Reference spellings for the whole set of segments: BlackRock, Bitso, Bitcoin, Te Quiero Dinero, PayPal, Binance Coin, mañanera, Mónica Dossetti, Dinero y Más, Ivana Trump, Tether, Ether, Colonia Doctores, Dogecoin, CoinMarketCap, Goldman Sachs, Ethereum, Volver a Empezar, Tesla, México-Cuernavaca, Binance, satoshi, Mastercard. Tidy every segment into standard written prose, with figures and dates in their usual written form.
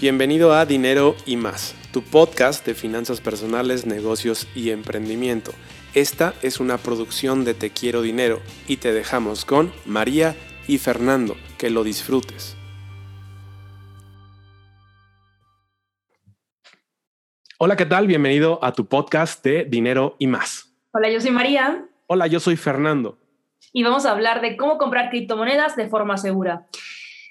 Bienvenido a Dinero y Más, tu podcast de finanzas personales, negocios y emprendimiento. Esta es una producción de Te Quiero Dinero y te dejamos con María y Fernando. Que lo disfrutes. Hola, ¿qué tal? Bienvenido a tu podcast de Dinero y Más. Hola, yo soy María. Hola, yo soy Fernando. Y vamos a hablar de cómo comprar criptomonedas de forma segura.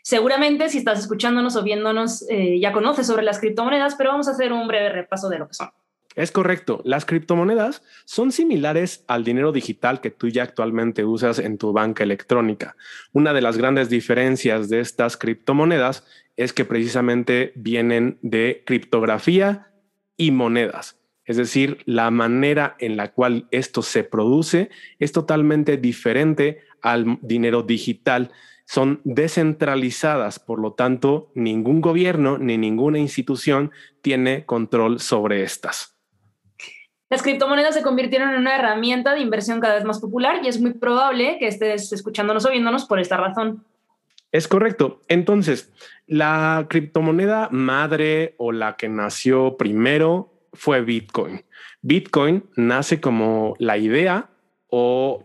Seguramente, si estás escuchándonos o viéndonos, ya conoces sobre las criptomonedas, pero vamos a hacer un breve repaso de lo que son. Es correcto. Las criptomonedas son similares al dinero digital que tú ya actualmente usas en tu banca electrónica. Una de las grandes diferencias de estas criptomonedas es que precisamente vienen de criptografía y monedas. Es decir, la manera en la cual esto se produce es totalmente diferente al dinero digital. Son descentralizadas, por lo tanto, ningún gobierno ni ninguna institución tiene control sobre estas. Las criptomonedas se convirtieron en una herramienta de inversión cada vez más popular y es muy probable que estés escuchándonos o viéndonos por esta razón. Es correcto. Entonces, la criptomoneda madre o la que nació primero fue Bitcoin. Bitcoin nace como la idea o...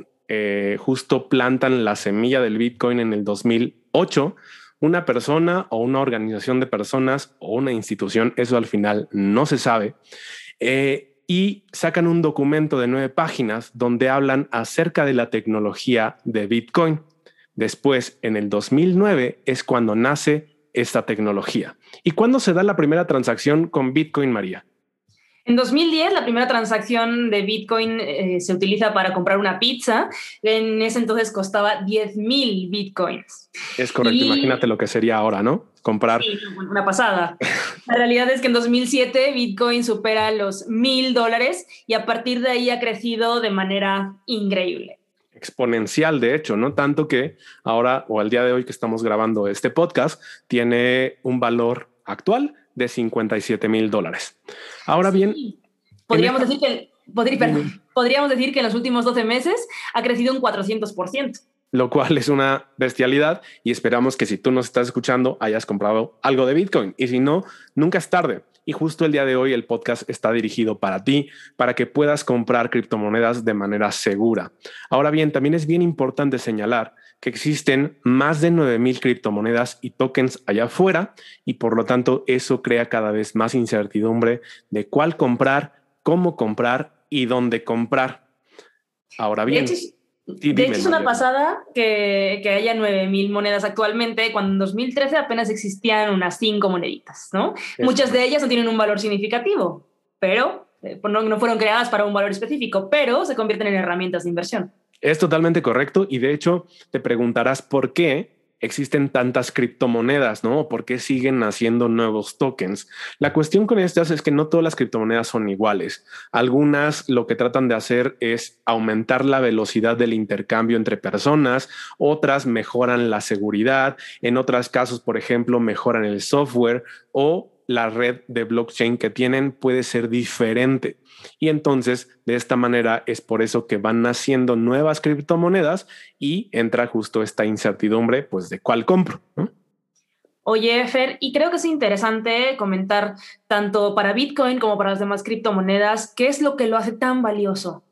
justo plantan la semilla del Bitcoin en el 2008, una persona o una organización de personas o una institución, eso al final no se sabe, y sacan un documento de 9 páginas donde hablan acerca de la tecnología de Bitcoin. Después, en el 2009, es cuando nace esta tecnología. ¿Y cuándo se da la primera transacción con Bitcoin, María? En 2010, la primera transacción de Bitcoin se utiliza para comprar una pizza. En ese entonces costaba 10,000 Bitcoins. Es correcto. Y... imagínate lo que sería ahora, ¿no? Comprar... sí, una pasada. La realidad es que en 2007 Bitcoin supera los $1,000 y a partir de ahí ha crecido de manera increíble. Exponencial, de hecho, ¿no? Tanto que ahora, o al día de hoy que estamos grabando este podcast, tiene un valor actual de $57,000. Ahora sí, bien... Podríamos decir que en los últimos 12 meses ha crecido un 400%. Lo cual es una bestialidad y esperamos que si tú nos estás escuchando hayas comprado algo de Bitcoin. Y si no, nunca es tarde. Y justo el día de hoy el podcast está dirigido para ti, para que puedas comprar criptomonedas de manera segura. Ahora bien, también es bien importante señalar que existen más de 9,000 criptomonedas y tokens allá afuera y por lo tanto eso crea cada vez más incertidumbre de cuál comprar, cómo comprar y dónde comprar. Ahora bien... De hecho, es una pasada que haya 9,000 monedas actualmente, cuando en 2013 apenas existían unas 5 moneditas, ¿no? Es Muchas correcto. De ellas no tienen un valor significativo, pero no fueron creadas para un valor específico, pero se convierten en herramientas de inversión. Es totalmente correcto y de hecho te preguntarás por qué existen tantas criptomonedas, ¿no? ¿Por qué siguen haciendo nuevos tokens? La cuestión con estas es que no todas las criptomonedas son iguales. Algunas lo que tratan de hacer es aumentar la velocidad del intercambio entre personas, otras mejoran la seguridad, en otros casos, por ejemplo, mejoran el software o la red de blockchain que tienen puede ser diferente. Y entonces, de esta manera, es por eso que van naciendo nuevas criptomonedas y entra justo esta incertidumbre, pues, de cuál compro, ¿no? Oye, Fer, y creo que es interesante comentar tanto para Bitcoin como para las demás criptomonedas, ¿qué es lo que lo hace tan valioso?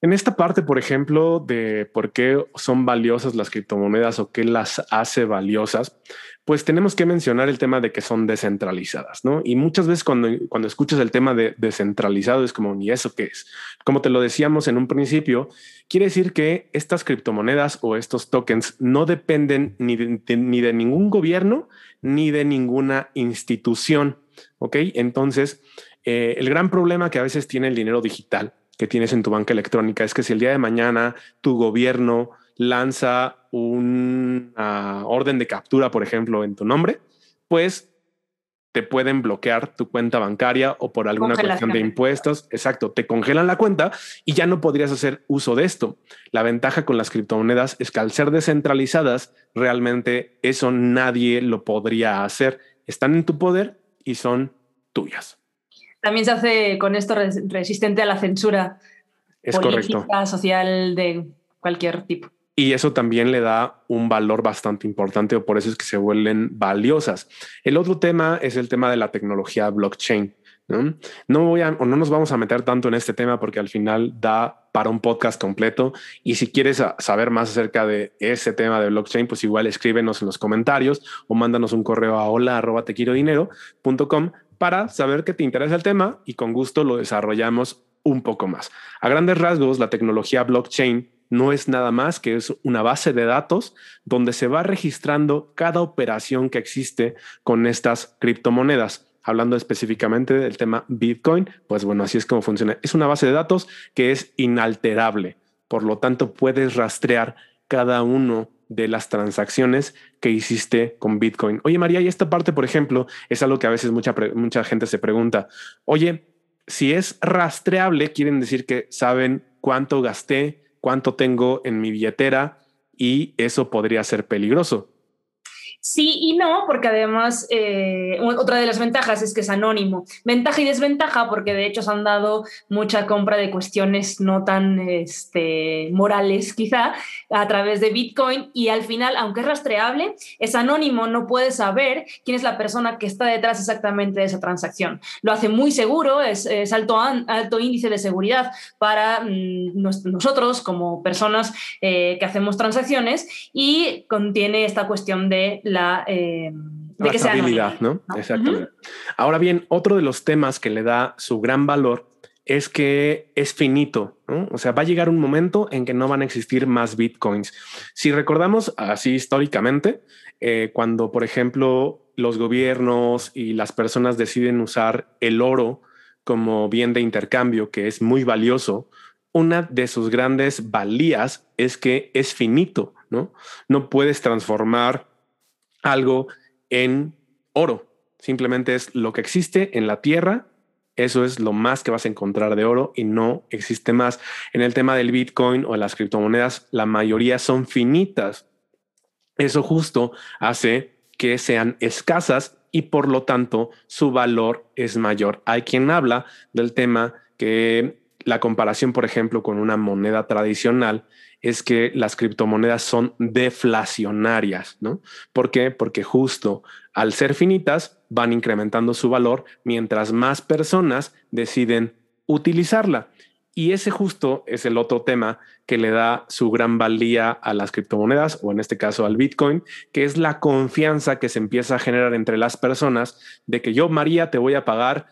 En esta parte, por ejemplo, de por qué son valiosas las criptomonedas o qué las hace valiosas, pues tenemos que mencionar el tema de que son descentralizadas, ¿no? Y muchas veces cuando escuchas el tema de descentralizado es como, ¿y eso qué es? Como te lo decíamos en un principio, quiere decir que estas criptomonedas o estos tokens no dependen ni de ningún gobierno ni de ninguna institución, ¿ok? Entonces, el gran problema que a veces tiene el dinero digital que tienes en tu banca electrónica es que si el día de mañana tu gobierno lanza una orden de captura, por ejemplo, en tu nombre, pues te pueden bloquear tu cuenta bancaria o por alguna cuestión de impuestos. Exacto, te congelan la cuenta y ya no podrías hacer uso de esto. La ventaja con las criptomonedas es que al ser descentralizadas, realmente eso nadie lo podría hacer. Están en tu poder y son tuyas. También se hace con esto resistente a la censura política, social, de cualquier tipo. Y eso también le da un valor bastante importante, o por eso es que se vuelven valiosas. El otro tema es el tema de la tecnología blockchain, ¿no? No nos vamos a meter tanto en este tema porque al final da para un podcast completo. Y si quieres saber más acerca de ese tema de blockchain, pues igual escríbenos en los comentarios o mándanos un correo a hola@tequierodinero.com para saber que te interesa el tema y con gusto lo desarrollamos un poco más. A grandes rasgos, la tecnología blockchain no es nada más que es una base de datos donde se va registrando cada operación que existe con estas criptomonedas. Hablando específicamente del tema Bitcoin, pues bueno, así es como funciona. Es una base de datos que es inalterable. Por lo tanto, puedes rastrear cada uno de las transacciones que hiciste con Bitcoin. Oye, María, y esta parte, por ejemplo, es algo que a veces mucha gente se pregunta. Oye, si es rastreable, quieren decir que saben cuánto gasté, cuánto tengo en mi billetera, y eso podría ser peligroso. Sí y no, porque además otra de las ventajas es que es anónimo. Ventaja y desventaja, porque de hecho se han dado mucha compra de cuestiones no tan morales quizá a través de Bitcoin, y al final, aunque es rastreable, es anónimo, no puedes saber quién es la persona que está detrás exactamente de esa transacción. Lo hace muy seguro, es alto índice de seguridad para nosotros como personas que hacemos transacciones, y contiene esta cuestión de la estabilidad, ¿no? Exactamente. Uh-huh. Ahora bien, otro de los temas que le da su gran valor es que es finito, ¿no? O sea, va a llegar un momento en que no van a existir más bitcoins. Si recordamos así históricamente, cuando, por ejemplo, los gobiernos y las personas deciden usar el oro como bien de intercambio, que es muy valioso, una de sus grandes valías es que es finito, ¿no? No puedes transformar algo en oro. Simplemente es lo que existe en la tierra. Eso es lo más que vas a encontrar de oro y no existe más. En el tema del Bitcoin o de las criptomonedas, la mayoría son finitas. Eso justo hace que sean escasas y por lo tanto su valor es mayor. Hay quien habla del tema que la comparación, por ejemplo, con una moneda tradicional es que las criptomonedas son deflacionarias, ¿no? ¿Por qué? Porque justo al ser finitas van incrementando su valor mientras más personas deciden utilizarla. Y ese justo es el otro tema que le da su gran valía a las criptomonedas, o en este caso al Bitcoin, que es la confianza que se empieza a generar entre las personas de que yo, María, te voy a pagar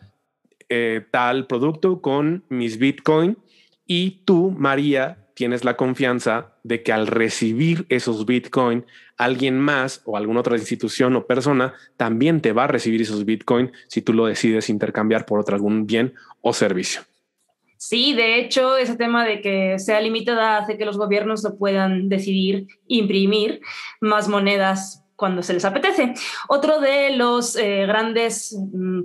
tal producto con mis Bitcoin, y tú, María, tienes la confianza de que al recibir esos Bitcoin, alguien más o alguna otra institución o persona también te va a recibir esos Bitcoin si tú lo decides intercambiar por otro algún bien o servicio. Sí, de hecho, ese tema de que sea limitada hace que los gobiernos lo puedan decidir imprimir más monedas cuando se les apetece. Otro de los grandes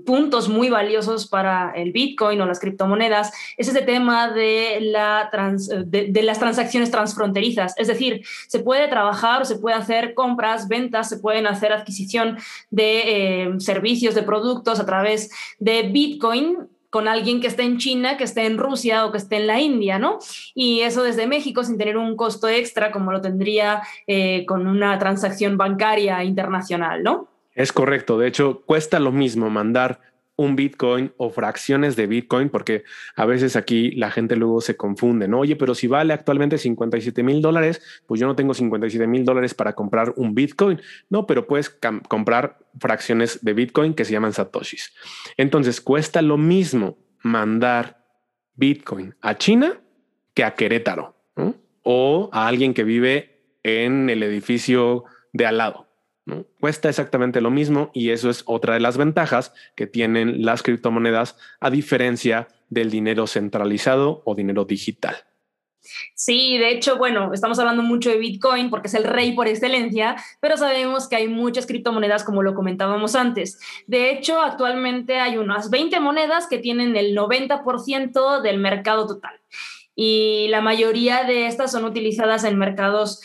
puntos muy valiosos para el Bitcoin o las criptomonedas es este tema de las transacciones transfronterizas. Es decir, se puede trabajar, se puede hacer compras, ventas, se pueden hacer adquisición de servicios, de productos a través de Bitcoin, con alguien que esté en China, que esté en Rusia o que esté en la India, ¿no? Y eso desde México sin tener un costo extra como lo tendría con una transacción bancaria internacional, ¿no? Es correcto. De hecho, cuesta lo mismo mandar un Bitcoin o fracciones de Bitcoin, porque a veces aquí la gente luego se confunde, ¿no? Oye, pero si vale actualmente $57,000, pues yo no tengo $57,000 para comprar un Bitcoin. No, pero puedes comprar fracciones de Bitcoin que se llaman satoshis. Entonces cuesta lo mismo mandar Bitcoin a China que a Querétaro, ¿no? O a alguien que vive en el edificio de al lado, ¿no? Cuesta exactamente lo mismo, y eso es otra de las ventajas que tienen las criptomonedas a diferencia del dinero centralizado o dinero digital. Sí, de hecho, bueno, estamos hablando mucho de Bitcoin porque es el rey por excelencia, pero sabemos que hay muchas criptomonedas, como lo comentábamos antes. De hecho, actualmente hay unas 20 monedas que tienen el 90% del mercado total. Y la mayoría de estas son utilizadas en mercados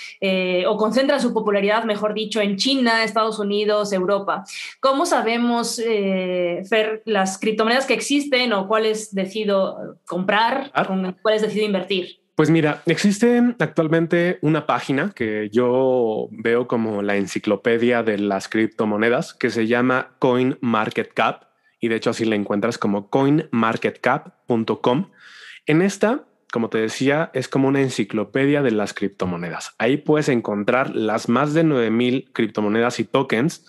o concentran su popularidad, mejor dicho, en China, Estados Unidos, Europa. ¿Cómo sabemos, Fer, las criptomonedas que existen o cuáles decido comprar, con cuáles decido invertir? Pues mira, existe actualmente una página que yo veo como la enciclopedia de las criptomonedas que se llama CoinMarketCap y de hecho así la encuentras como coinmarketcap.com. En esta, como te decía, es como una enciclopedia de las criptomonedas. Ahí puedes encontrar las más de 9,000 criptomonedas y tokens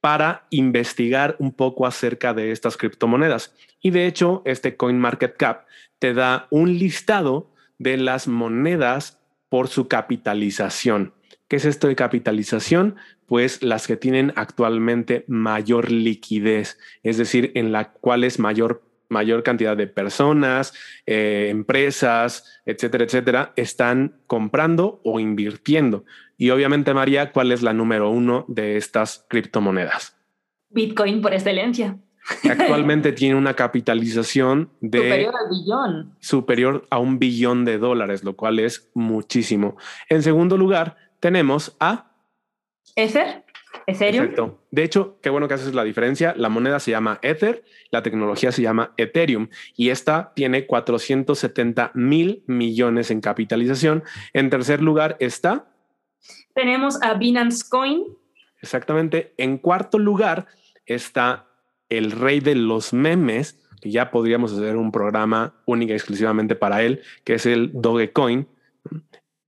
para investigar un poco acerca de estas criptomonedas. Y de hecho, este CoinMarketCap te da un listado de las monedas por su capitalización. ¿Qué es esto de capitalización? Pues las que tienen actualmente mayor liquidez, es decir, en la cual es mayor cantidad de personas, empresas, etcétera, están comprando o invirtiendo. Y obviamente, María, ¿cuál es la número uno de estas criptomonedas? Bitcoin por excelencia. Actualmente tiene una capitalización de superior a un billón de dólares, lo cual es muchísimo. En segundo lugar, tenemos a Ether. Ethereum. Exacto. De hecho, qué bueno que haces la diferencia. La moneda se llama Ether, la tecnología se llama Ethereum y esta tiene 470,000 millones en capitalización. En tercer lugar está... Tenemos a Binance Coin. Exactamente. En cuarto lugar está el rey de los memes, que ya podríamos hacer un programa único y exclusivamente para él, que es el Dogecoin.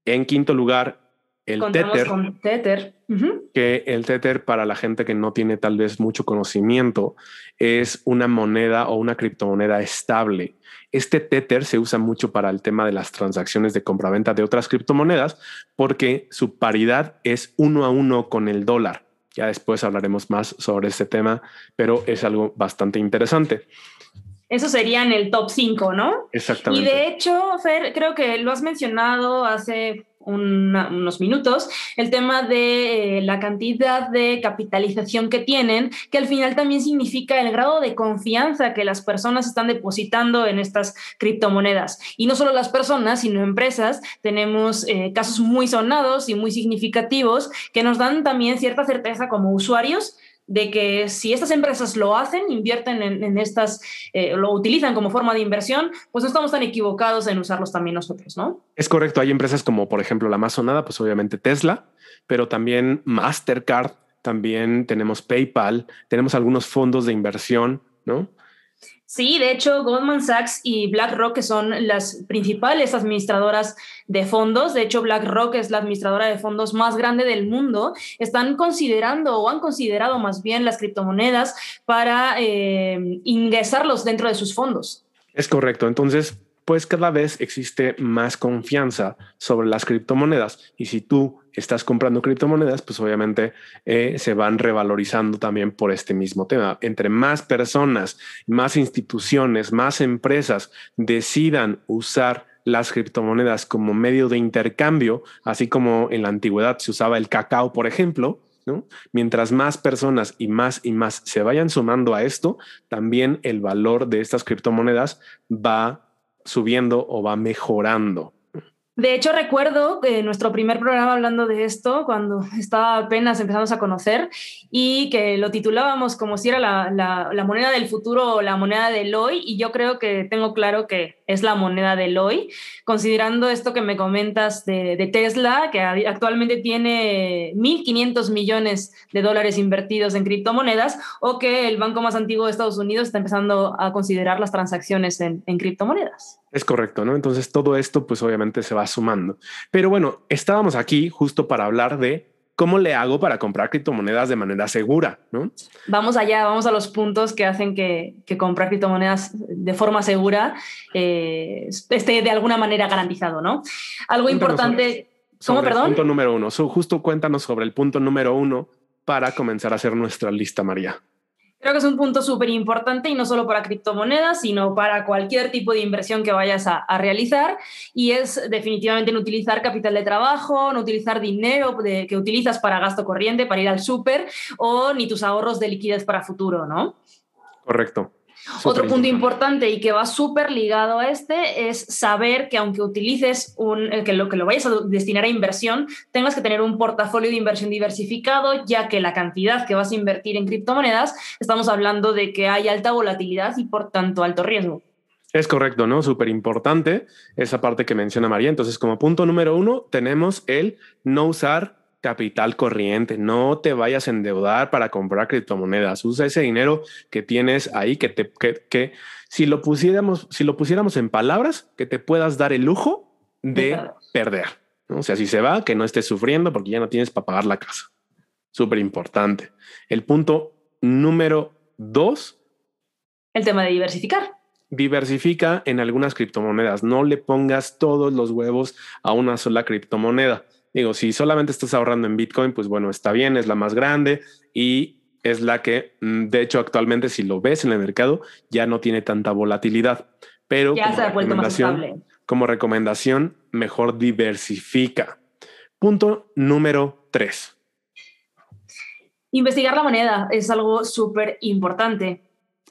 En quinto lugar, el Tether. Con Tether. Uh-huh. Que el Tether, para la gente que no tiene tal vez mucho conocimiento, es una moneda o una criptomoneda estable. Este Tether se usa mucho para el tema de las transacciones de compraventa de otras criptomonedas porque su paridad es 1 a 1 con el dólar. Ya después hablaremos más sobre este tema, pero es algo bastante interesante. Eso sería en el top 5, ¿no? Exactamente. Y de hecho, Fer, creo que lo has mencionado hace unos minutos, el tema de la cantidad de capitalización que tienen, que al final también significa el grado de confianza que las personas están depositando en estas criptomonedas. Y no solo las personas, sino empresas. Tenemos casos muy sonados y muy significativos que nos dan también cierta certeza como usuarios de que si estas empresas lo hacen, invierten en estas, lo utilizan como forma de inversión, pues no estamos tan equivocados en usarlos también nosotros, ¿no? Es correcto. Hay empresas como, por ejemplo, la más sonada, pues obviamente Tesla, pero también Mastercard, también tenemos PayPal, tenemos algunos fondos de inversión, ¿no? Sí, de hecho, Goldman Sachs y BlackRock, que son las principales administradoras de fondos, de hecho BlackRock es la administradora de fondos más grande del mundo, están considerando o han considerado más bien las criptomonedas para ingresarlos dentro de sus fondos. Es correcto, entonces pues cada vez existe más confianza sobre las criptomonedas y si tú estás comprando criptomonedas, pues obviamente se van revalorizando también por este mismo tema. Entre más personas, más instituciones, más empresas decidan usar las criptomonedas como medio de intercambio, así como en la antigüedad se usaba el cacao, por ejemplo, ¿no? Mientras más personas y más se vayan sumando a esto, también el valor de estas criptomonedas va subiendo o va mejorando. De hecho, recuerdo que nuestro primer programa hablando de esto, cuando estaba apenas empezamos a conocer y que lo titulábamos como si era la moneda del futuro o la moneda del hoy, y yo creo que tengo claro que es la moneda del hoy, considerando esto que me comentas de Tesla, que actualmente tiene 1.500 millones de dólares invertidos en criptomonedas, o que el banco más antiguo de Estados Unidos está empezando a considerar las transacciones en criptomonedas. Es correcto, ¿no? Entonces todo esto pues obviamente se va sumando. Pero bueno, estábamos aquí justo para hablar de cómo le hago para comprar criptomonedas de manera segura, ¿no? Vamos allá, vamos a los puntos que hacen que comprar criptomonedas de forma segura esté de alguna manera garantizado, ¿no? Algo importante... ¿Cómo, perdón? Punto número uno. Justo cuéntanos sobre el punto número uno para comenzar a hacer nuestra lista, María. Creo que es un punto súper importante y no solo para criptomonedas, sino para cualquier tipo de inversión que vayas a realizar, y es definitivamente no utilizar capital de trabajo, no utilizar dinero que utilizas para gasto corriente, para ir al súper, o ni tus ahorros de liquidez para futuro, ¿no? Correcto. Otro punto importante y que va súper ligado a este es saber que aunque utilices que lo vayas a destinar a inversión, tengas que tener un portafolio de inversión diversificado, ya que la cantidad que vas a invertir en criptomonedas, estamos hablando de que hay alta volatilidad y por tanto alto riesgo. Es correcto, ¿no? Súper importante esa parte que menciona María. Entonces, como punto número uno, tenemos el no usar capital corriente. No te vayas a endeudar para comprar criptomonedas. Usa ese dinero que tienes ahí, que si lo pusiéramos en palabras, que te puedas dar el lujo de perder, ¿no? O sea, si se va, que no estés sufriendo porque ya no tienes para pagar la casa. Súper importante. El punto número dos. El tema de diversificar. Diversifica en algunas criptomonedas. No le pongas todos los huevos a una sola criptomoneda. Digo, si solamente estás ahorrando en Bitcoin, pues bueno, está bien, es la más grande y es la que, de hecho, actualmente, si lo ves en el mercado, ya no tiene tanta volatilidad. Pero ya se ha vuelto más estable. Como recomendación, mejor diversifica. Punto número 3. Investigar la moneda es algo súper importante.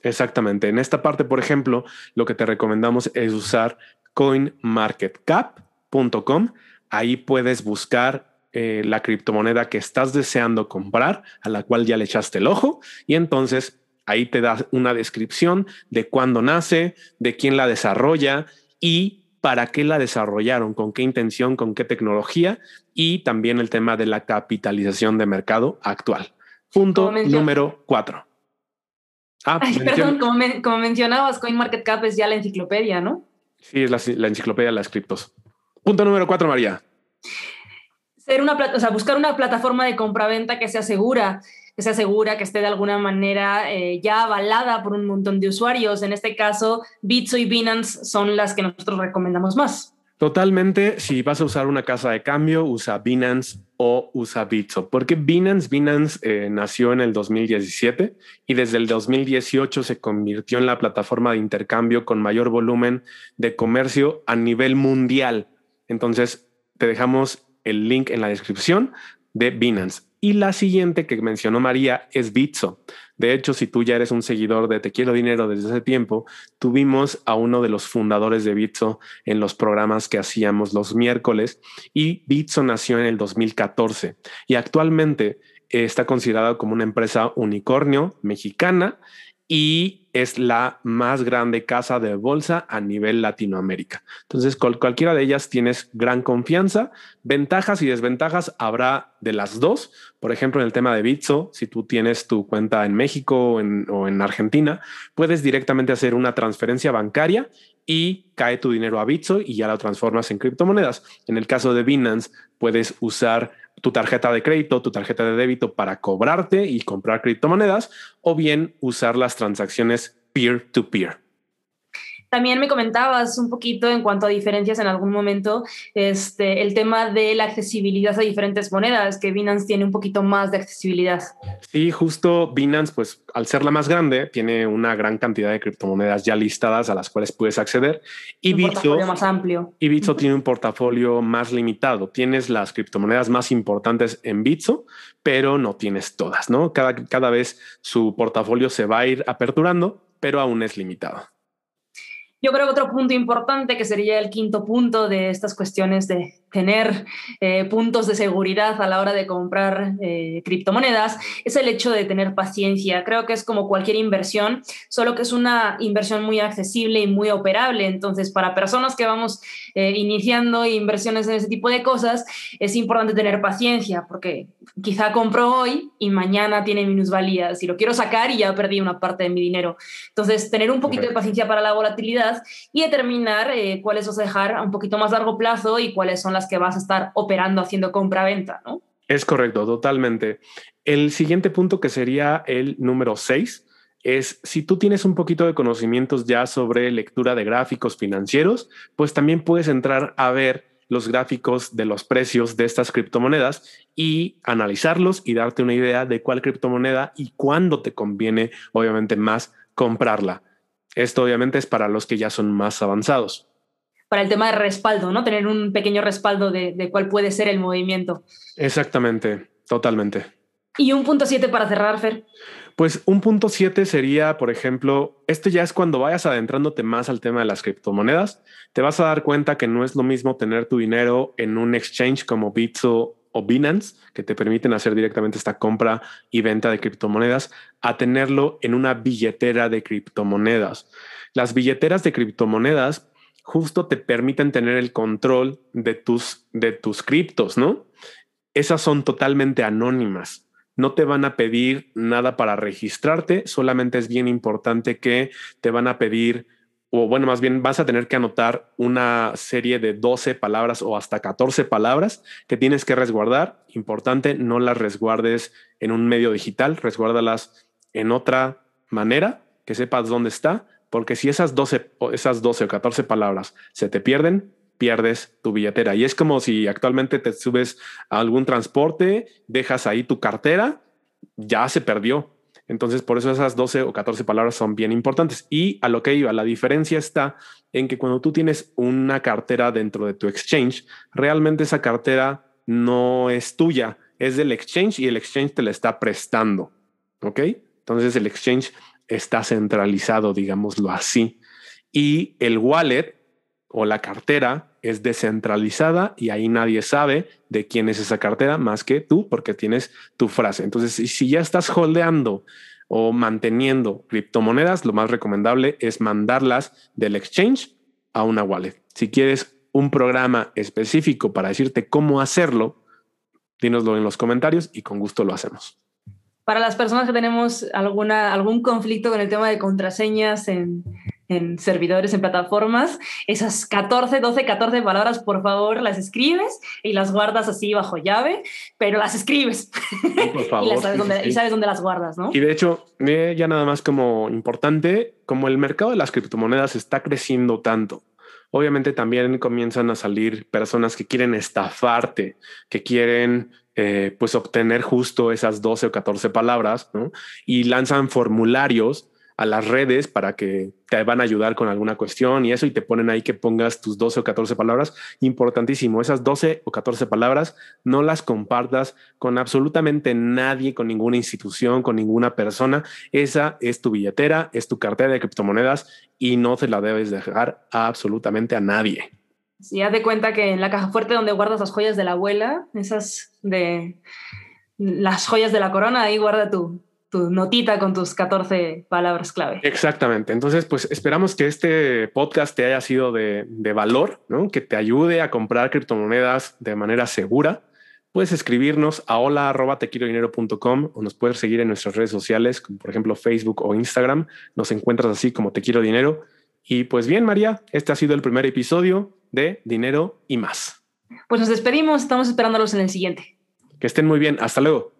Exactamente. En esta parte, por ejemplo, lo que te recomendamos es usar CoinMarketCap.com. Ahí puedes buscar la criptomoneda que estás deseando comprar, a la cual ya le echaste el ojo, y entonces ahí te da una descripción de cuándo nace, de quién la desarrolla y para qué la desarrollaron, con qué intención, con qué tecnología, y también el tema de la capitalización de mercado actual. Punto número 4. Como mencionabas, CoinMarketCap es ya la enciclopedia, ¿no? Sí, es la enciclopedia de las criptos. Punto número 4, María. Buscar una plataforma de compraventa que sea segura, que esté de alguna manera ya avalada por un montón de usuarios. En este caso, Bitso y Binance son las que nosotros recomendamos más. Totalmente. Si vas a usar una casa de cambio, usa Binance o usa Bitso. Porque Binance nació en el 2017 y desde el 2018 se convirtió en la plataforma de intercambio con mayor volumen de comercio a nivel mundial. Entonces, te dejamos el link en la descripción de Binance. Y la siguiente que mencionó María es Bitso. De hecho, si tú ya eres un seguidor de Te Quiero Dinero desde hace tiempo, tuvimos a uno de los fundadores de Bitso en los programas que hacíamos los miércoles, y Bitso nació en el 2014 y actualmente está considerado como una empresa unicornio mexicana y es la más grande casa de bolsa a nivel Latinoamérica. Entonces, con cualquiera de ellas tienes gran confianza. Ventajas y desventajas habrá de las dos. Por ejemplo, en el tema de Bitso, si tú tienes tu cuenta en México o en Argentina, puedes directamente hacer una transferencia bancaria y cae tu dinero a Bitso y ya lo transformas en criptomonedas. En el caso de Binance, puedes usar tu tarjeta de crédito, tu tarjeta de débito para cobrarte y comprar criptomonedas, o bien usar las transacciones peer-to-peer. También me comentabas un poquito en cuanto a diferencias en algún momento, el tema de la accesibilidad a diferentes monedas, que Binance tiene un poquito más de accesibilidad. Sí, justo Binance, pues al ser la más grande, tiene una gran cantidad de criptomonedas ya listadas a las cuales puedes acceder. Y Bitso más amplio. Y Bitso tiene un portafolio más limitado. Tienes las criptomonedas más importantes en Bitso, pero no tienes todas, ¿no? Cada vez su portafolio se va a ir aperturando, pero aún es limitado. Yo creo que otro punto importante, que sería el quinto punto de estas cuestiones de tener puntos de seguridad a la hora de comprar criptomonedas, es el hecho de tener paciencia. Creo que es como cualquier inversión, solo que es una inversión muy accesible y muy operable. Entonces, para personas que vamos iniciando inversiones en ese tipo de cosas, es importante tener paciencia, porque quizá compro hoy y mañana tiene minusvalía. Si lo quiero sacar, y ya perdí una parte de mi dinero. Entonces, tener un poquito de paciencia para la volatilidad y determinar cuáles vas a dejar a un poquito más largo plazo y cuáles son las que vas a estar operando, haciendo compra-venta, ¿no? Es correcto, totalmente. El siguiente punto, que sería el número 6, es si tú tienes un poquito de conocimientos ya sobre lectura de gráficos financieros, pues también puedes entrar a ver los gráficos de los precios de estas criptomonedas y analizarlos y darte una idea de cuál criptomoneda y cuándo te conviene, obviamente, más comprarla. Esto obviamente es para los que ya son más avanzados. Para el tema de respaldo, ¿no? Tener un pequeño respaldo de cuál puede ser el movimiento. Exactamente, totalmente. ¿Y un punto 7 para cerrar, Fer? Pues un punto 7 sería, por ejemplo, esto ya es cuando vayas adentrándote más al tema de las criptomonedas. Te vas a dar cuenta que no es lo mismo tener tu dinero en un exchange como Bitso o Binance, que te permiten hacer directamente esta compra y venta de criptomonedas, a tenerlo en una billetera de criptomonedas. Las billeteras de criptomonedas justo te permiten tener el control de tus criptos, ¿no? Esas son totalmente anónimas. No te van a pedir nada para registrarte, solamente es bien importante que te van a pedir, o bueno, más bien vas a tener que anotar una serie de 12 palabras o hasta 14 palabras que tienes que resguardar. Importante, no las resguardes en un medio digital, resguárdalas en otra manera, que sepas dónde está, porque si esas 12 o 14 palabras se te pierden, pierdes tu billetera. Y es como si actualmente te subes a algún transporte, dejas ahí tu cartera, ya se perdió. Entonces, por eso esas 12 o 14 palabras son bien importantes. Y a lo que iba, la diferencia está en que cuando tú tienes una cartera dentro de tu exchange, realmente esa cartera no es tuya, es del exchange y el exchange te la está prestando. ¿Ok? Entonces, el exchange está centralizado, digámoslo así. Y el wallet o la cartera es descentralizada y ahí nadie sabe de quién es esa cartera más que tú, porque tienes tu frase. Entonces, si ya estás holdeando o manteniendo criptomonedas, lo más recomendable es mandarlas del exchange a una wallet. Si quieres un programa específico para decirte cómo hacerlo, dínoslo en los comentarios y con gusto lo hacemos. Para las personas que tenemos algún conflicto con el tema de contraseñas en servidores, en plataformas, esas 12, 14 palabras, por favor, las escribes y las guardas así bajo llave, pero las escribes. Sí, por favor. Y sabes dónde las guardas, ¿no? Y de hecho, ya nada más como importante, como el mercado de las criptomonedas está creciendo tanto, obviamente también comienzan a salir personas que quieren estafarte, que quieren pues obtener justo esas 12 o 14 palabras, ¿no? Y lanzan formularios a las redes para que te van a ayudar con alguna cuestión y eso, y te ponen ahí que pongas tus 12 o 14 palabras. Importantísimo, esas 12 o 14 palabras no las compartas con absolutamente nadie, con ninguna institución, con ninguna persona. Esa es tu billetera, es tu cartera de criptomonedas y no se la debes dejar absolutamente a nadie. Sí, haz de cuenta que en la caja fuerte donde guardas las joyas de la abuela, esas de las joyas de la corona, ahí guarda tu notita con tus 14 palabras clave. Exactamente. Entonces, pues esperamos que este podcast te haya sido de valor, ¿no? Que te ayude a comprar criptomonedas de manera segura. Puedes escribirnos a hola@tequierodinero.com o nos puedes seguir en nuestras redes sociales, como por ejemplo Facebook o Instagram. Nos encuentras así como Te Quiero Dinero. Y pues bien, María, este ha sido el primer episodio de Dinero y Más. Pues nos despedimos. Estamos esperándolos en el siguiente. Que estén muy bien. Hasta luego.